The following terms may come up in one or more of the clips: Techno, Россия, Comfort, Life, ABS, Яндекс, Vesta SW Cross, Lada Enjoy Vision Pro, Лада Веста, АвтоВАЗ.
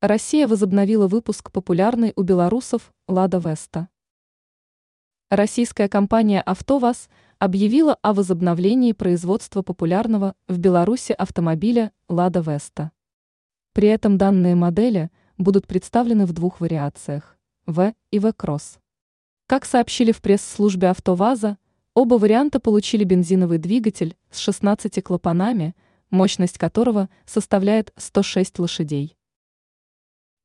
Россия возобновила выпуск популярной у белорусов «Лада Веста». Российская компания «АвтоВАЗ» объявила о возобновлении производства популярного в Беларуси автомобиля «Лада Веста». При этом данные модели будут представлены в двух вариациях – «В» и «В Cross». Как сообщили в пресс-службе «АвтоВАЗа», оба варианта получили бензиновый двигатель с 16 клапанами, мощность которого составляет 106 лошадей.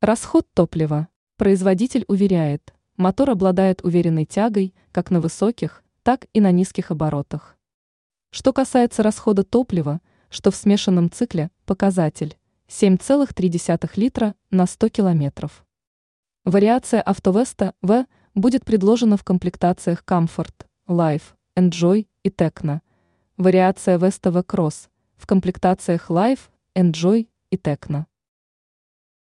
Расход топлива. Производитель уверяет, мотор обладает уверенной тягой как на высоких, так и на низких оборотах. Что касается расхода топлива, что в смешанном цикле показатель 7,3 литра на 100 километров. Вариация «АвтоВеста В» будет предложена в комплектациях Comfort, Life, Enjoy и Techno. Вариация Vesta SW Cross в комплектациях Life, Enjoy и Techno.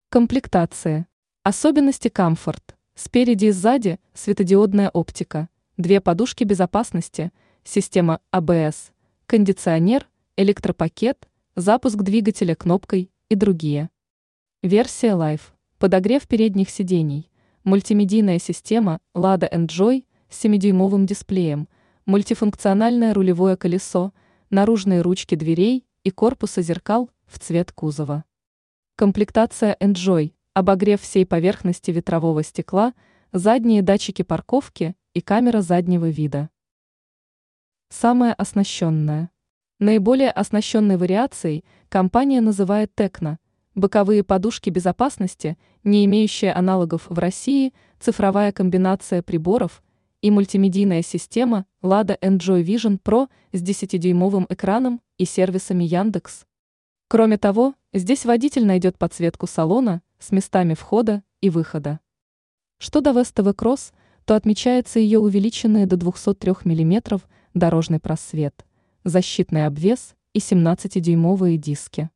Комплектации. Особенности Comfort. Спереди и сзади светодиодная оптика, две подушки безопасности, система ABS, кондиционер, электропакет, запуск двигателя кнопкой и другие. Версия Life. Подогрев передних сидений, мультимедийная система Lada Enjoy с 7-дюймовым дисплеем, мультифункциональное рулевое колесо, наружные ручки дверей и корпуса зеркал в цвет кузова. Комплектация Enjoy, обогрев всей поверхности ветрового стекла, задние датчики парковки и камера заднего вида. Самая оснащенная. Наиболее оснащенной вариацией компания называет Techno, боковые подушки безопасности, не имеющие аналогов в России, цифровая комбинация приборов и мультимедийная система Lada Enjoy Vision Pro с 10-дюймовым экраном и сервисами Яндекс. Кроме того, здесь водитель найдет подсветку салона с местами входа и выхода. Что до Vesta SW Cross, то отмечается ее увеличенный до 203 мм дорожный просвет, защитный обвес и 17-дюймовые диски.